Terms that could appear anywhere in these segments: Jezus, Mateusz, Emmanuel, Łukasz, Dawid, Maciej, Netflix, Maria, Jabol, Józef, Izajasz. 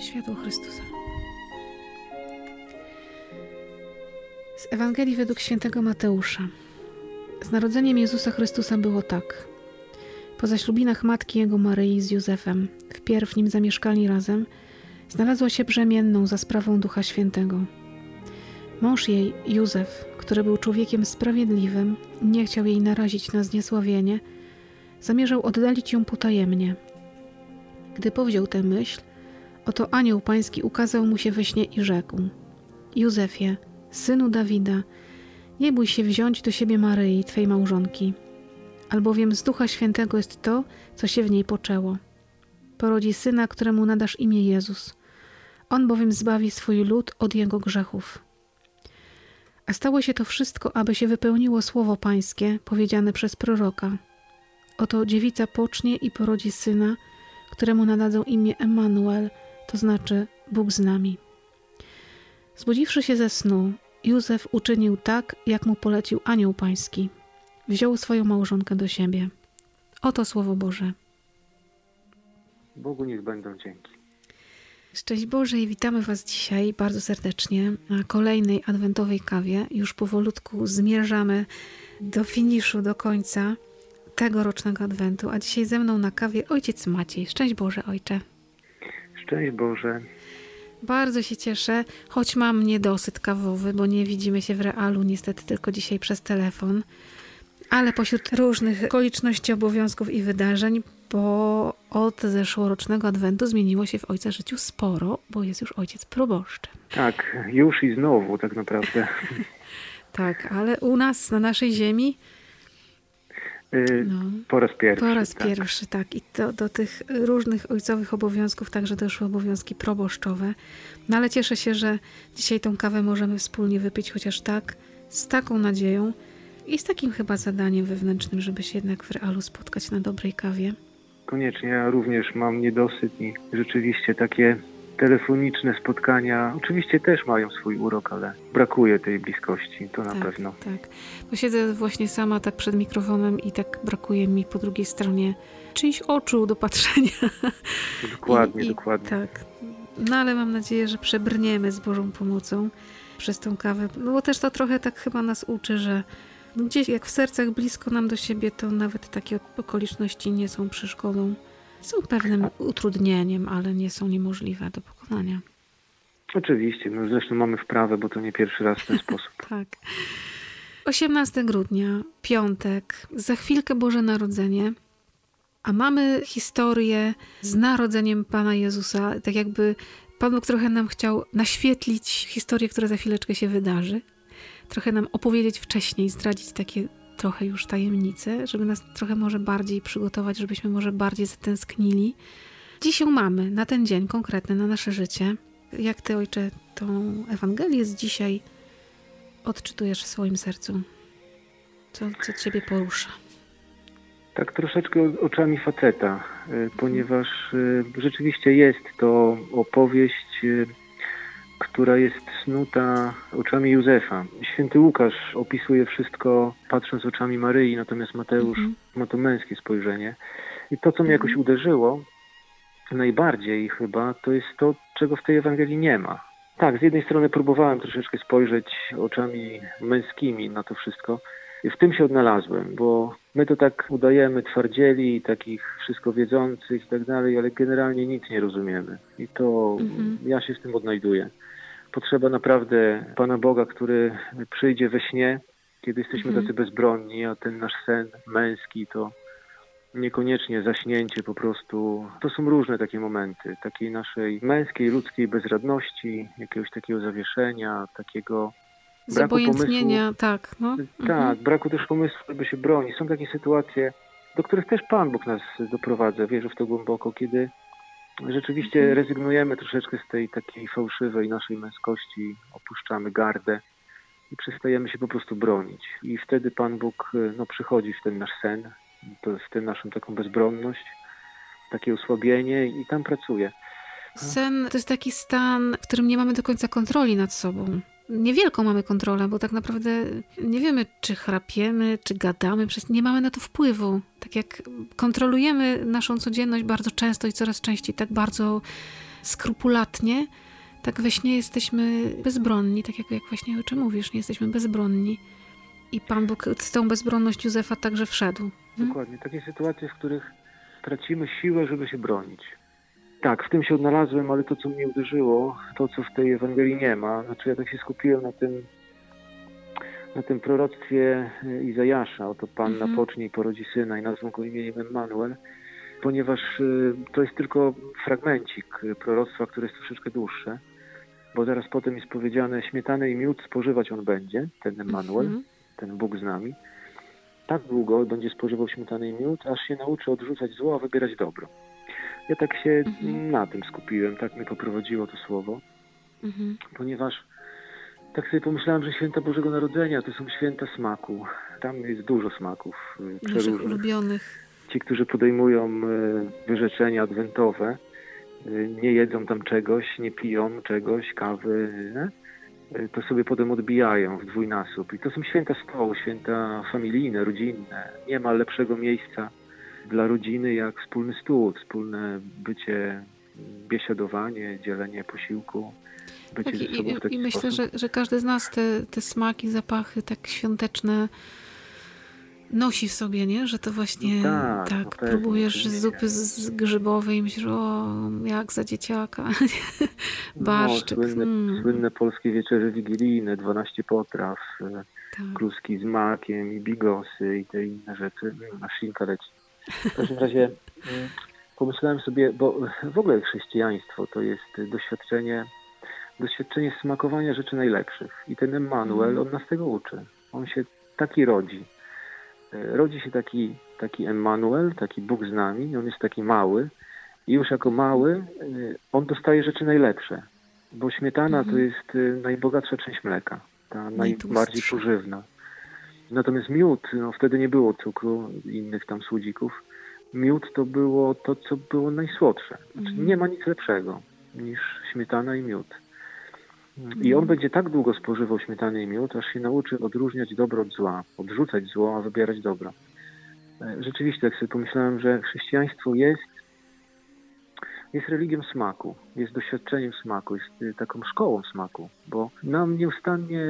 Światło Chrystusa. Z Ewangelii według świętego Mateusza. Z narodzeniem Jezusa Chrystusa było tak. Po zaślubinach matki jego Maryi z Józefem, wpierw nim zamieszkali razem, znalazła się brzemienną za sprawą Ducha Świętego. Mąż jej, Józef, który był człowiekiem sprawiedliwym, nie chciał jej narazić na zniesławienie, zamierzał oddalić ją potajemnie. Gdy powziął tę myśl, oto anioł pański ukazał mu się we śnie i rzekł: Józefie, synu Dawida, nie bój się wziąć do siebie Maryi, twej małżonki, albowiem z Ducha Świętego jest to, co się w niej poczęło. Porodzi syna, któremu nadasz imię Jezus. On bowiem zbawi swój lud od jego grzechów. A stało się to wszystko, aby się wypełniło słowo pańskie, powiedziane przez proroka. Oto dziewica pocznie i porodzi syna, któremu nadadzą imię Emmanuel, to znaczy Bóg z nami. Zbudziwszy się ze snu, Józef uczynił tak, jak mu polecił anioł pański. Wziął swoją małżonkę do siebie. Oto słowo Boże. Bogu niech będą dzięki. Szczęść Boże i witamy Was dzisiaj bardzo serdecznie na kolejnej adwentowej kawie. Już powolutku zmierzamy do finiszu, do końca tegorocznego adwentu. A dzisiaj ze mną na kawie ojciec Maciej. Szczęść Boże, ojcze. Szczęść Boże. Bardzo się cieszę, choć mam niedosyt kawowy, bo nie widzimy się w realu, niestety tylko dzisiaj przez telefon, ale pośród różnych okoliczności, obowiązków i wydarzeń, bo od zeszłorocznego adwentu zmieniło się w ojca życiu sporo, bo jest już ojciec proboszczem. Tak, już i znowu tak naprawdę. Tak, ale u nas, na naszej ziemi, Po raz pierwszy, tak. I to, do tych różnych ojcowych obowiązków także doszły obowiązki proboszczowe. No ale cieszę się, że dzisiaj tą kawę możemy wspólnie wypić, chociaż tak, z taką nadzieją i z takim chyba zadaniem wewnętrznym, żeby się jednak w realu spotkać na dobrej kawie. Koniecznie, ja również mam niedosyt i rzeczywiście takie telefoniczne spotkania oczywiście też mają swój urok, ale brakuje tej bliskości, to na pewno. Tak, bo siedzę właśnie sama tak przed mikrofonem i tak brakuje mi po drugiej stronie czyjś oczu do patrzenia. Dokładnie, dokładnie. Tak, no ale mam nadzieję, że przebrniemy z Bożą pomocą przez tą kawę, no bo też to trochę tak chyba nas uczy, że gdzieś jak w sercach blisko nam do siebie, to nawet takie okoliczności nie są przeszkodą. Są pewnym utrudnieniem, ale nie są niemożliwe do pokonania. Oczywiście, no zresztą mamy wprawę, bo to nie pierwszy raz w ten sposób. Tak. 18 grudnia, piątek, za chwilkę Boże Narodzenie, a mamy historię z narodzeniem Pana Jezusa, tak jakby Pan Bóg trochę nam chciał naświetlić historię, która za chwileczkę się wydarzy, trochę nam opowiedzieć wcześniej, zdradzić takie trochę już tajemnice, żeby nas trochę może bardziej przygotować, żebyśmy może bardziej zatęsknili. Dziś ją mamy, na ten dzień konkretny, na nasze życie. Jak Ty, ojcze, tą Ewangelię z dzisiaj odczytujesz w swoim sercu? Co Ciebie porusza? Tak troszeczkę oczami faceta, ponieważ rzeczywiście jest to opowieść, która jest snuta oczami Józefa. Święty Łukasz opisuje wszystko patrząc oczami Maryi, natomiast Mateusz ma to męskie spojrzenie. I to, co mnie jakoś uderzyło najbardziej chyba, to jest to, czego w tej Ewangelii nie ma. Tak, z jednej strony próbowałem troszeczkę spojrzeć oczami męskimi na to wszystko. I w tym się odnalazłem, bo my to tak udajemy twardzieli, takich wszystko wiedzących i tak dalej, ale generalnie nic nie rozumiemy. I to ja się w tym odnajduję. Potrzeba naprawdę Pana Boga, który przyjdzie we śnie, kiedy jesteśmy tacy bezbronni, a ten nasz sen męski to niekoniecznie zaśnięcie po prostu. To są różne takie momenty, takiej naszej męskiej, ludzkiej bezradności, jakiegoś takiego zawieszenia, takiego braku pomysłu, tak, no. Tak, braku też pomysłu, żeby się bronić. Są takie sytuacje, do których też Pan Bóg nas doprowadza, wierzę w to głęboko, kiedy rzeczywiście rezygnujemy troszeczkę z tej takiej fałszywej naszej męskości, opuszczamy gardę i przestajemy się po prostu bronić. I wtedy Pan Bóg przychodzi w ten nasz sen, w tę naszą taką bezbronność takie osłabienie i tam pracuję. Sen to jest taki stan, w którym nie mamy do końca kontroli nad sobą. Niewielką mamy kontrolę, bo tak naprawdę nie wiemy, czy chrapiemy, czy gadamy, nie mamy na to wpływu. Tak jak kontrolujemy naszą codzienność bardzo często i coraz częściej, tak bardzo skrupulatnie, tak we śnie jesteśmy bezbronni, tak jak właśnie o czym mówisz, nie jesteśmy bezbronni. I Pan Bóg z tą bezbronność Józefa także wszedł. Dokładnie, takie sytuacje, w których tracimy siłę, żeby się bronić. Tak, w tym się odnalazłem, ale to, co mnie uderzyło, to, co w tej Ewangelii nie ma, znaczy ja tak się skupiłem na tym proroctwie Izajasza, oto Pan napocznie i porodzi syna i nazwą go imieniem Emmanuel, ponieważ to jest tylko fragmencik proroctwa, które jest troszeczkę dłuższe, bo zaraz potem jest powiedziane, śmietanę i miód spożywać on będzie, ten Emmanuel, ten Bóg z nami, tak długo będzie spożywał śmietanę i miód, aż się nauczy odrzucać zło, a wybierać dobro. Ja tak się na tym skupiłem, tak mnie poprowadziło to słowo, ponieważ tak sobie pomyślałem, że święta Bożego Narodzenia to są święta smaku. Tam jest dużo smaków przeróżnych. Ulubionych. Ci, którzy podejmują wyrzeczenia adwentowe, nie jedzą tam czegoś, nie piją czegoś, kawy, to sobie potem odbijają w dwójnasób. I to są święta stołu, święta familijne, rodzinne. Nie ma lepszego miejsca dla rodziny jak wspólny stół, wspólne bycie, biesiadowanie, dzielenie posiłku, bycie tak, ze sobą w taki i myślę, że każdy z nas te smaki, zapachy tak świąteczne nosi w sobie, nie? Że to właśnie tak, próbujesz zupy z grzybowej i myślisz, o, jak za dzieciaka. Barszczyk. No, słynne polskie wieczerze wigilijne, 12 potraw, kluski z makiem i bigosy i te inne rzeczy. Na szynka leci. W każdym razie pomyślałem sobie, bo w ogóle chrześcijaństwo to jest doświadczenie smakowania rzeczy najlepszych. I ten Emmanuel, on nas tego uczy. On się taki rodzi. Rodzi się taki Emmanuel, taki Bóg z nami. On jest taki mały. I już jako mały on dostaje rzeczy najlepsze. Bo śmietana to jest najbogatsza część mleka. Ta najbardziej pożywna. Natomiast miód, wtedy nie było cukru i innych tam słodzików. Miód to było to, co było najsłodsze. Znaczy, nie ma nic lepszego niż śmietana i miód. I on będzie tak długo spożywał śmietanę i miód, aż się nauczy odróżniać dobro od zła, odrzucać zło, a wybierać dobro. Rzeczywiście, jak sobie pomyślałem, że chrześcijaństwo jest religią smaku, jest doświadczeniem smaku, jest taką szkołą smaku, bo nam nieustannie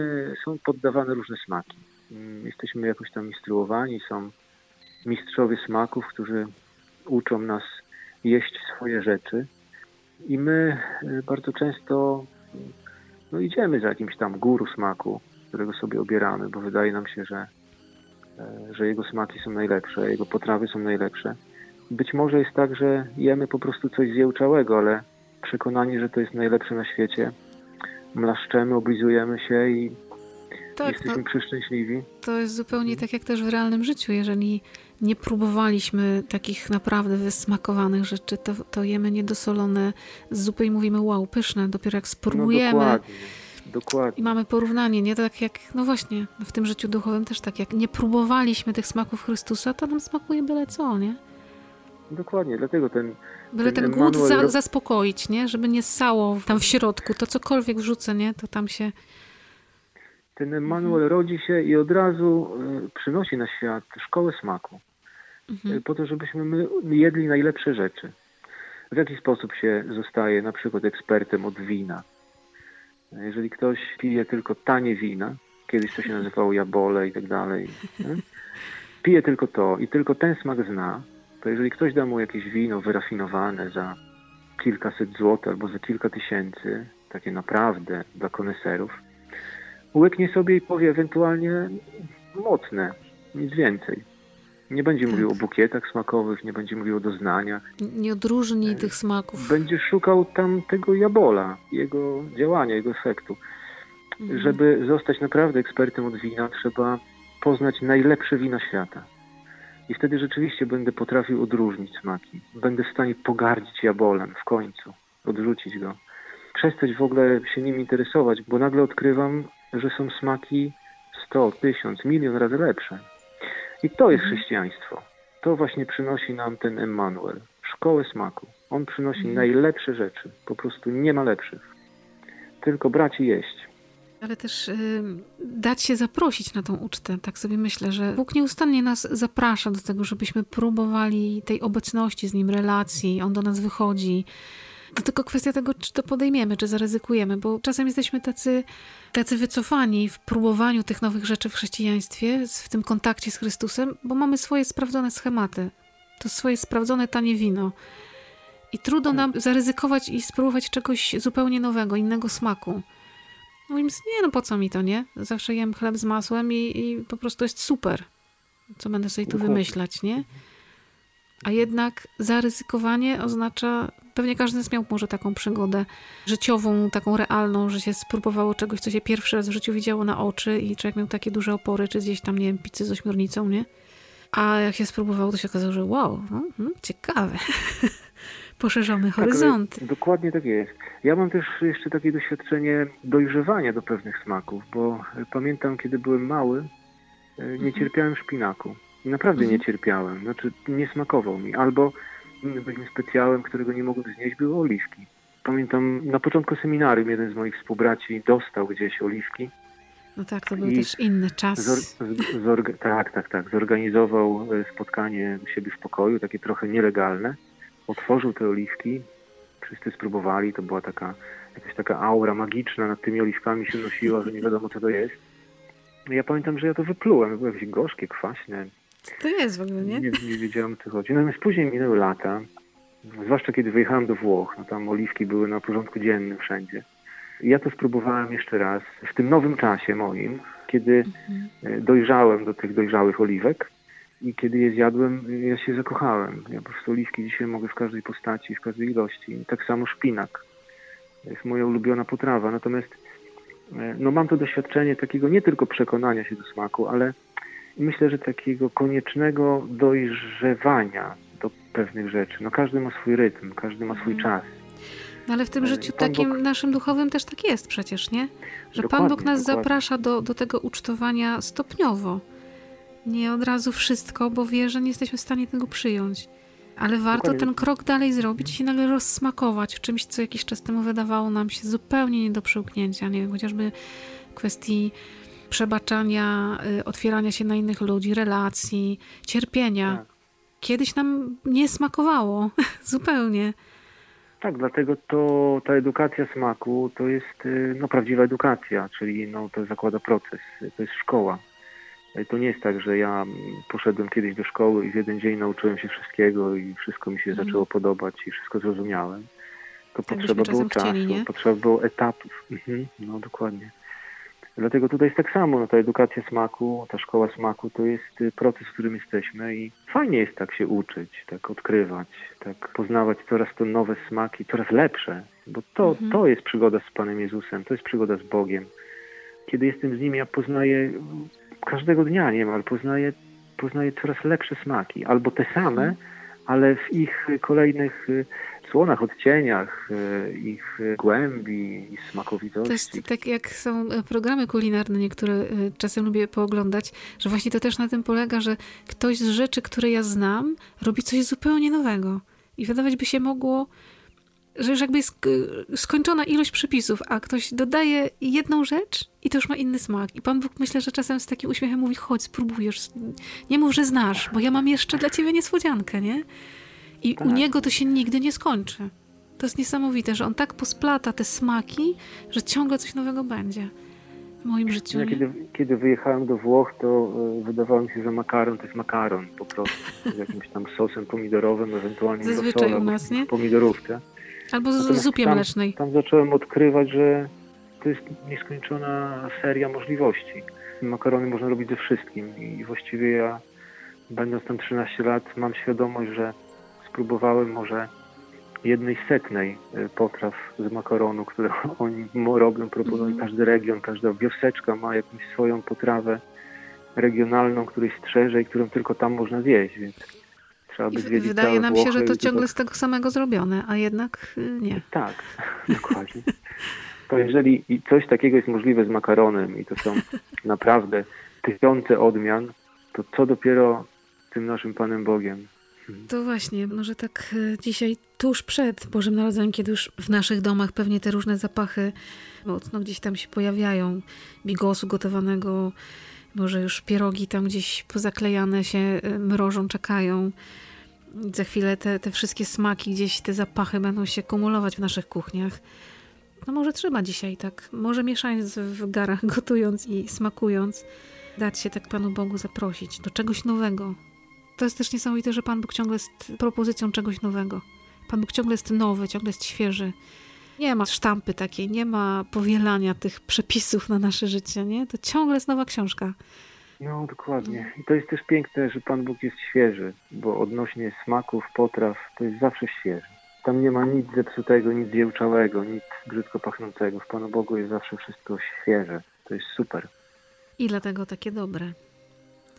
są poddawane różne smaki. Jesteśmy jakoś tam instruowani, są mistrzowie smaków, którzy uczą nas jeść swoje rzeczy i my bardzo często idziemy za jakimś tam guru smaku, którego sobie obieramy, bo wydaje nam się, że jego smaki są najlepsze, jego potrawy są najlepsze. Być może jest tak, że jemy po prostu coś zjełczałego, ale przekonani, że to jest najlepsze na świecie, mlaszczemy, oblizujemy się i jesteśmy przeszczęśliwi. To jest zupełnie tak jak też w realnym życiu. Jeżeli nie próbowaliśmy takich naprawdę wysmakowanych rzeczy, to jemy niedosolone z zupy i mówimy wow, pyszne. Dopiero jak spróbujemy dokładnie. I mamy porównanie, nie? Tak jak, no właśnie, w tym życiu duchowym też tak. Jak nie próbowaliśmy tych smaków Chrystusa, to nam smakuje byle co, nie? Dokładnie, dlatego ten głód zaspokoić, nie? Żeby nie ssało tam w środku. To cokolwiek wrzucę, nie? To tam się... Ten Emmanuel rodzi się i od razu przynosi na świat szkołę smaku. Po to, żebyśmy my jedli najlepsze rzeczy. W jaki sposób się zostaje na przykład ekspertem od wina? Jeżeli ktoś pije tylko tanie wina, kiedyś to się nazywało jabole i tak dalej, pije tylko to i tylko ten smak zna, to jeżeli ktoś da mu jakieś wino wyrafinowane za kilkaset złotych albo za kilka tysięcy, takie naprawdę dla koneserów, łyknie sobie i powie ewentualnie mocne, nic więcej. Nie będzie mówił o bukietach smakowych, nie będzie mówił o doznaniach. Nie odróżni tych smaków. Będzie szukał tam tego jabola, jego działania, jego efektu. Żeby zostać naprawdę ekspertem od wina, trzeba poznać najlepsze wina świata. I wtedy rzeczywiście będę potrafił odróżnić smaki. Będę w stanie pogardzić jabolem w końcu, odrzucić go. Przestać w ogóle się nim interesować, bo nagle odkrywam, że są smaki 100, 1000, milion razy lepsze. I to jest chrześcijaństwo. To właśnie przynosi nam ten Emmanuel. szkołę smaku. On przynosi najlepsze rzeczy. Po prostu nie ma lepszych. Tylko brać i jeść. Ale też dać się zaprosić na tą ucztę. Tak sobie myślę, że Bóg nieustannie nas zaprasza do tego, żebyśmy próbowali tej obecności z Nim, relacji. On do nas wychodzi. To tylko kwestia tego, czy to podejmiemy, czy zaryzykujemy, bo czasem jesteśmy tacy wycofani w próbowaniu tych nowych rzeczy w chrześcijaństwie, w tym kontakcie z Chrystusem, bo mamy swoje sprawdzone schematy. To swoje sprawdzone tanie wino. I trudno nam zaryzykować i spróbować czegoś zupełnie nowego, innego smaku. Mówimy sobie, nie no po co mi to, nie? Zawsze jem chleb z masłem i po prostu jest super. Co będę sobie tu wymyślać, nie? A jednak zaryzykowanie oznacza, pewnie każdy z miał może taką przygodę życiową, taką realną, że się spróbowało czegoś, co się pierwszy raz w życiu widziało na oczy i człowiek miał takie duże opory, czy gdzieś tam, nie wiem, pizzy z ośmiornicą, nie? A jak się spróbowało, to się okazało, że wow, ciekawe. Poszerzamy horyzonty. Tak, dokładnie tak jest. Ja mam też jeszcze takie doświadczenie dojrzewania do pewnych smaków, bo pamiętam, kiedy byłem mały, nie cierpiałem szpinaku. I naprawdę nie cierpiałem, znaczy nie smakował mi. Albo innym specjałem, którego nie mogłem znieść, były oliwki. Pamiętam, na początku seminarium jeden z moich współbraci dostał gdzieś oliwki. No tak, to był też inny czas. Zorganizował spotkanie u siebie w pokoju, takie trochę nielegalne. Otworzył te oliwki, wszyscy spróbowali, to była jakaś taka aura magiczna nad tymi oliwkami się nosiła, że nie wiadomo co to jest. Ja pamiętam, że ja to wyplułem, były jakieś gorzkie, kwaśne. Co to jest w ogóle, nie? Nie wiedziałem, o co chodzi. Natomiast później minęły lata, zwłaszcza kiedy wyjechałem do Włoch, no tam oliwki były na porządku dziennym wszędzie. Ja to spróbowałem jeszcze raz w tym nowym czasie moim, kiedy dojrzałem do tych dojrzałych oliwek i kiedy je zjadłem, ja się zakochałem. Ja po prostu oliwki dzisiaj mogę w każdej postaci, w każdej ilości. I tak samo szpinak. To jest moja ulubiona potrawa. Natomiast mam to doświadczenie takiego nie tylko przekonania się do smaku, ale myślę, że takiego koniecznego dojrzewania do pewnych rzeczy. No każdy ma swój rytm, każdy ma swój czas. No ale w tym życiu takim naszym duchowym też tak jest przecież, nie? Że Pan Bóg nas zaprasza do tego ucztowania stopniowo. Nie od razu wszystko, bo wie, że nie jesteśmy w stanie tego przyjąć. Ale warto ten krok dalej zrobić i się nagle rozsmakować w czymś, co jakiś czas temu wydawało nam się zupełnie nie do przełknięcia. Nie wiem, chociażby kwestii przebaczania, otwierania się na innych ludzi, relacji, cierpienia. Tak. Kiedyś nam nie smakowało zupełnie. Tak, dlatego ta edukacja smaku to jest prawdziwa edukacja, czyli to zakłada proces, to jest szkoła. To nie jest tak, że ja poszedłem kiedyś do szkoły i w jeden dzień nauczyłem się wszystkiego i wszystko mi się zaczęło podobać i wszystko zrozumiałem. To tak potrzeba było czasu, potrzeba było etapów. No dokładnie. Dlatego tutaj jest tak samo, ta edukacja smaku, ta szkoła smaku to jest proces, w którym jesteśmy i fajnie jest tak się uczyć, tak odkrywać, tak poznawać coraz to nowe smaki, coraz lepsze, bo to jest przygoda z Panem Jezusem, to jest przygoda z Bogiem. Kiedy jestem z Nim, ja poznaję każdego dnia niemal, poznaję coraz lepsze smaki, albo te same, ale w ich kolejnych słonach, odcieniach, ich głębi i smakowitości. To jest tak, jak są programy kulinarne, niektóre czasem lubię pooglądać, że właśnie to też na tym polega, że ktoś z rzeczy, które ja znam, robi coś zupełnie nowego. I wydawać by się mogło, że już jakby jest skończona ilość przepisów, a ktoś dodaje jedną rzecz i to już ma inny smak. I Pan Bóg, myślę, że czasem z takim uśmiechem mówi, chodź, spróbujesz, nie mów, że znasz, bo ja mam jeszcze dla ciebie niespodziankę, nie? I u Niego to się nigdy nie skończy. To jest niesamowite, że On tak posplata te smaki, że ciągle coś nowego będzie w moim życiu. Ja kiedy wyjechałem do Włoch, to wydawało mi się, że makaron to jest makaron po prostu. Z jakimś tam sosem pomidorowym, ewentualnie zazwyczaj u nas, nie? Pomidorówkę. Albo z zupie mlecznej. Tam zacząłem odkrywać, że to jest nieskończona seria możliwości. Makarony można robić ze wszystkim i właściwie ja, będąc tam 13 lat, mam świadomość, że spróbowałem może 1/100 potraw z makaronu, które oni robią, proponują. Każdy region, każda wioseczka ma jakąś swoją potrawę regionalną, której strzeże i którą tylko tam można zjeść, więc trzeba by zwiedzić. Wydaje nam się, że to ciągle z tego samego zrobione, a jednak nie. Tak, dokładnie. To jeżeli coś takiego jest możliwe z makaronem i to są naprawdę tysiące odmian, to co dopiero tym naszym Panem Bogiem. To właśnie, może tak dzisiaj tuż przed Bożym Narodzeniem, kiedy już w naszych domach pewnie te różne zapachy mocno gdzieś tam się pojawiają, bigosu gotowanego, może już pierogi tam gdzieś pozaklejane się mrożą, czekają. Za chwilę te wszystkie smaki, gdzieś te zapachy będą się kumulować w naszych kuchniach. No może trzeba dzisiaj tak, może mieszając w garach, gotując i smakując, dać się tak Panu Bogu zaprosić do czegoś nowego. To jest też niesamowite, że Pan Bóg ciągle jest propozycją czegoś nowego. Pan Bóg ciągle jest nowy, ciągle jest świeży. Nie ma sztampy takiej, nie ma powielania tych przepisów na nasze życie, nie? To ciągle jest nowa książka. No, dokładnie. I to jest też piękne, że Pan Bóg jest świeży, bo odnośnie smaków, potraw, to jest zawsze świeży. Tam nie ma nic zepsutego, nic zjełczałego, nic brzydko pachnącego. W Panu Bogu jest zawsze wszystko świeże. To jest super. I dlatego takie dobre.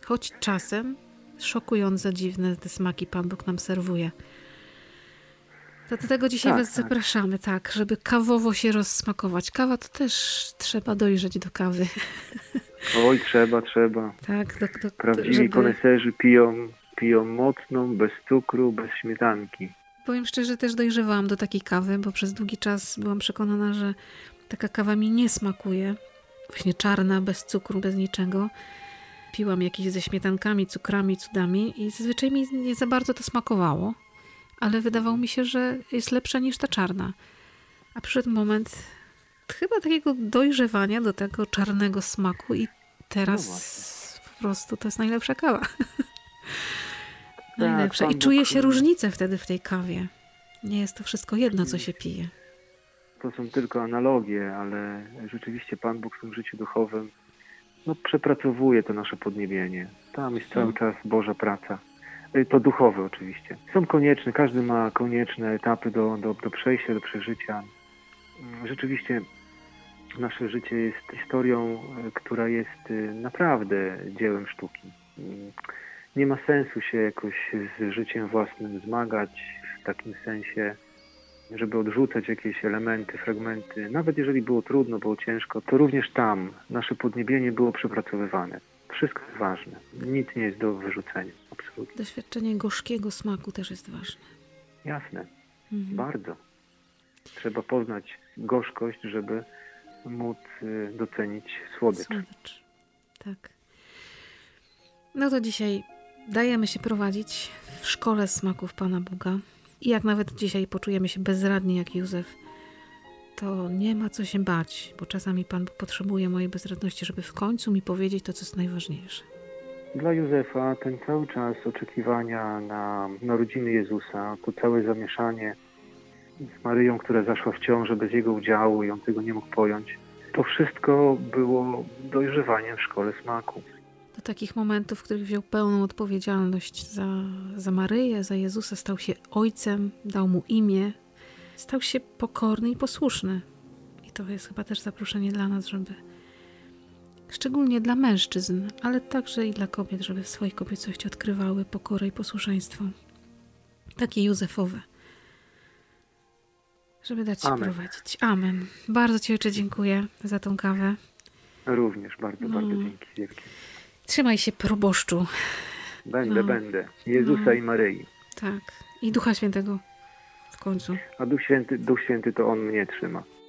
Choć czasem szokujące, dziwne te smaki Pan Bóg nam serwuje. Dlatego dzisiaj Was zapraszamy, tak, żeby kawowo się rozsmakować. Kawa to też trzeba dojrzeć do kawy. Oj, trzeba. Tak, prawdziwi koneserzy piją mocną, bez cukru, bez śmietanki. Powiem szczerze, też dojrzewałam do takiej kawy, bo przez długi czas byłam przekonana, że taka kawa mi nie smakuje. Właśnie czarna, bez cukru, bez niczego. Piłam jakieś ze śmietankami, cukrami, cudami i zazwyczaj mi nie za bardzo to smakowało. Ale wydawało mi się, że jest lepsza niż ta czarna. A przyszedł moment chyba takiego dojrzewania do tego czarnego smaku i teraz no po prostu to jest najlepsza kawa. Najlepsza. I czuje się różnicę wtedy w tej kawie. Nie jest to wszystko jedno, co się pije. To są tylko analogie, ale rzeczywiście Pan Bóg w tym życiu duchowym przepracowuje to nasze podniebienie. Tam jest cały czas Boża praca. To duchowe oczywiście. Są konieczne, każdy ma konieczne etapy do przejścia, do przeżycia. Rzeczywiście nasze życie jest historią, która jest naprawdę dziełem sztuki. Nie ma sensu się jakoś z życiem własnym zmagać w takim sensie, żeby odrzucać jakieś elementy, fragmenty. Nawet jeżeli było trudno, było ciężko, to również tam nasze podniebienie było przepracowywane. Wszystko jest ważne. Nic nie jest do wyrzucenia. Absolutnie. Doświadczenie gorzkiego smaku też jest ważne. Jasne. Mhm. Bardzo. Trzeba poznać gorzkość, żeby móc docenić słodycz. Tak. No to dzisiaj dajemy się prowadzić w szkole smaków Pana Boga. I jak nawet dzisiaj poczujemy się bezradni jak Józef, to nie ma co się bać, bo czasami Pan Bóg potrzebuje mojej bezradności, żeby w końcu mi powiedzieć to, co jest najważniejsze. Dla Józefa ten cały czas oczekiwania na narodziny Jezusa, to całe zamieszanie z Maryją, która zaszła w ciążę bez jego udziału i on tego nie mógł pojąć, to wszystko było dojrzewaniem w szkole smaku. Do takich momentów, w których wziął pełną odpowiedzialność za Maryję, za Jezusa, stał się ojcem, dał mu imię, stał się pokorny i posłuszny. I to jest chyba też zaproszenie dla nas, żeby szczególnie dla mężczyzn, ale także i dla kobiet, żeby w swojej kobiecości odkrywały pokorę i posłuszeństwo. Takie Józefowe. Żeby dać się prowadzić. Amen. Bardzo Ci, Ojcze, dziękuję za tą kawę. Również bardzo dzięki wielkie. Trzymaj się, proboszczu. Będę. Jezusa i Maryi. Tak. I Ducha Świętego w końcu. A Duch Święty to On mnie trzyma.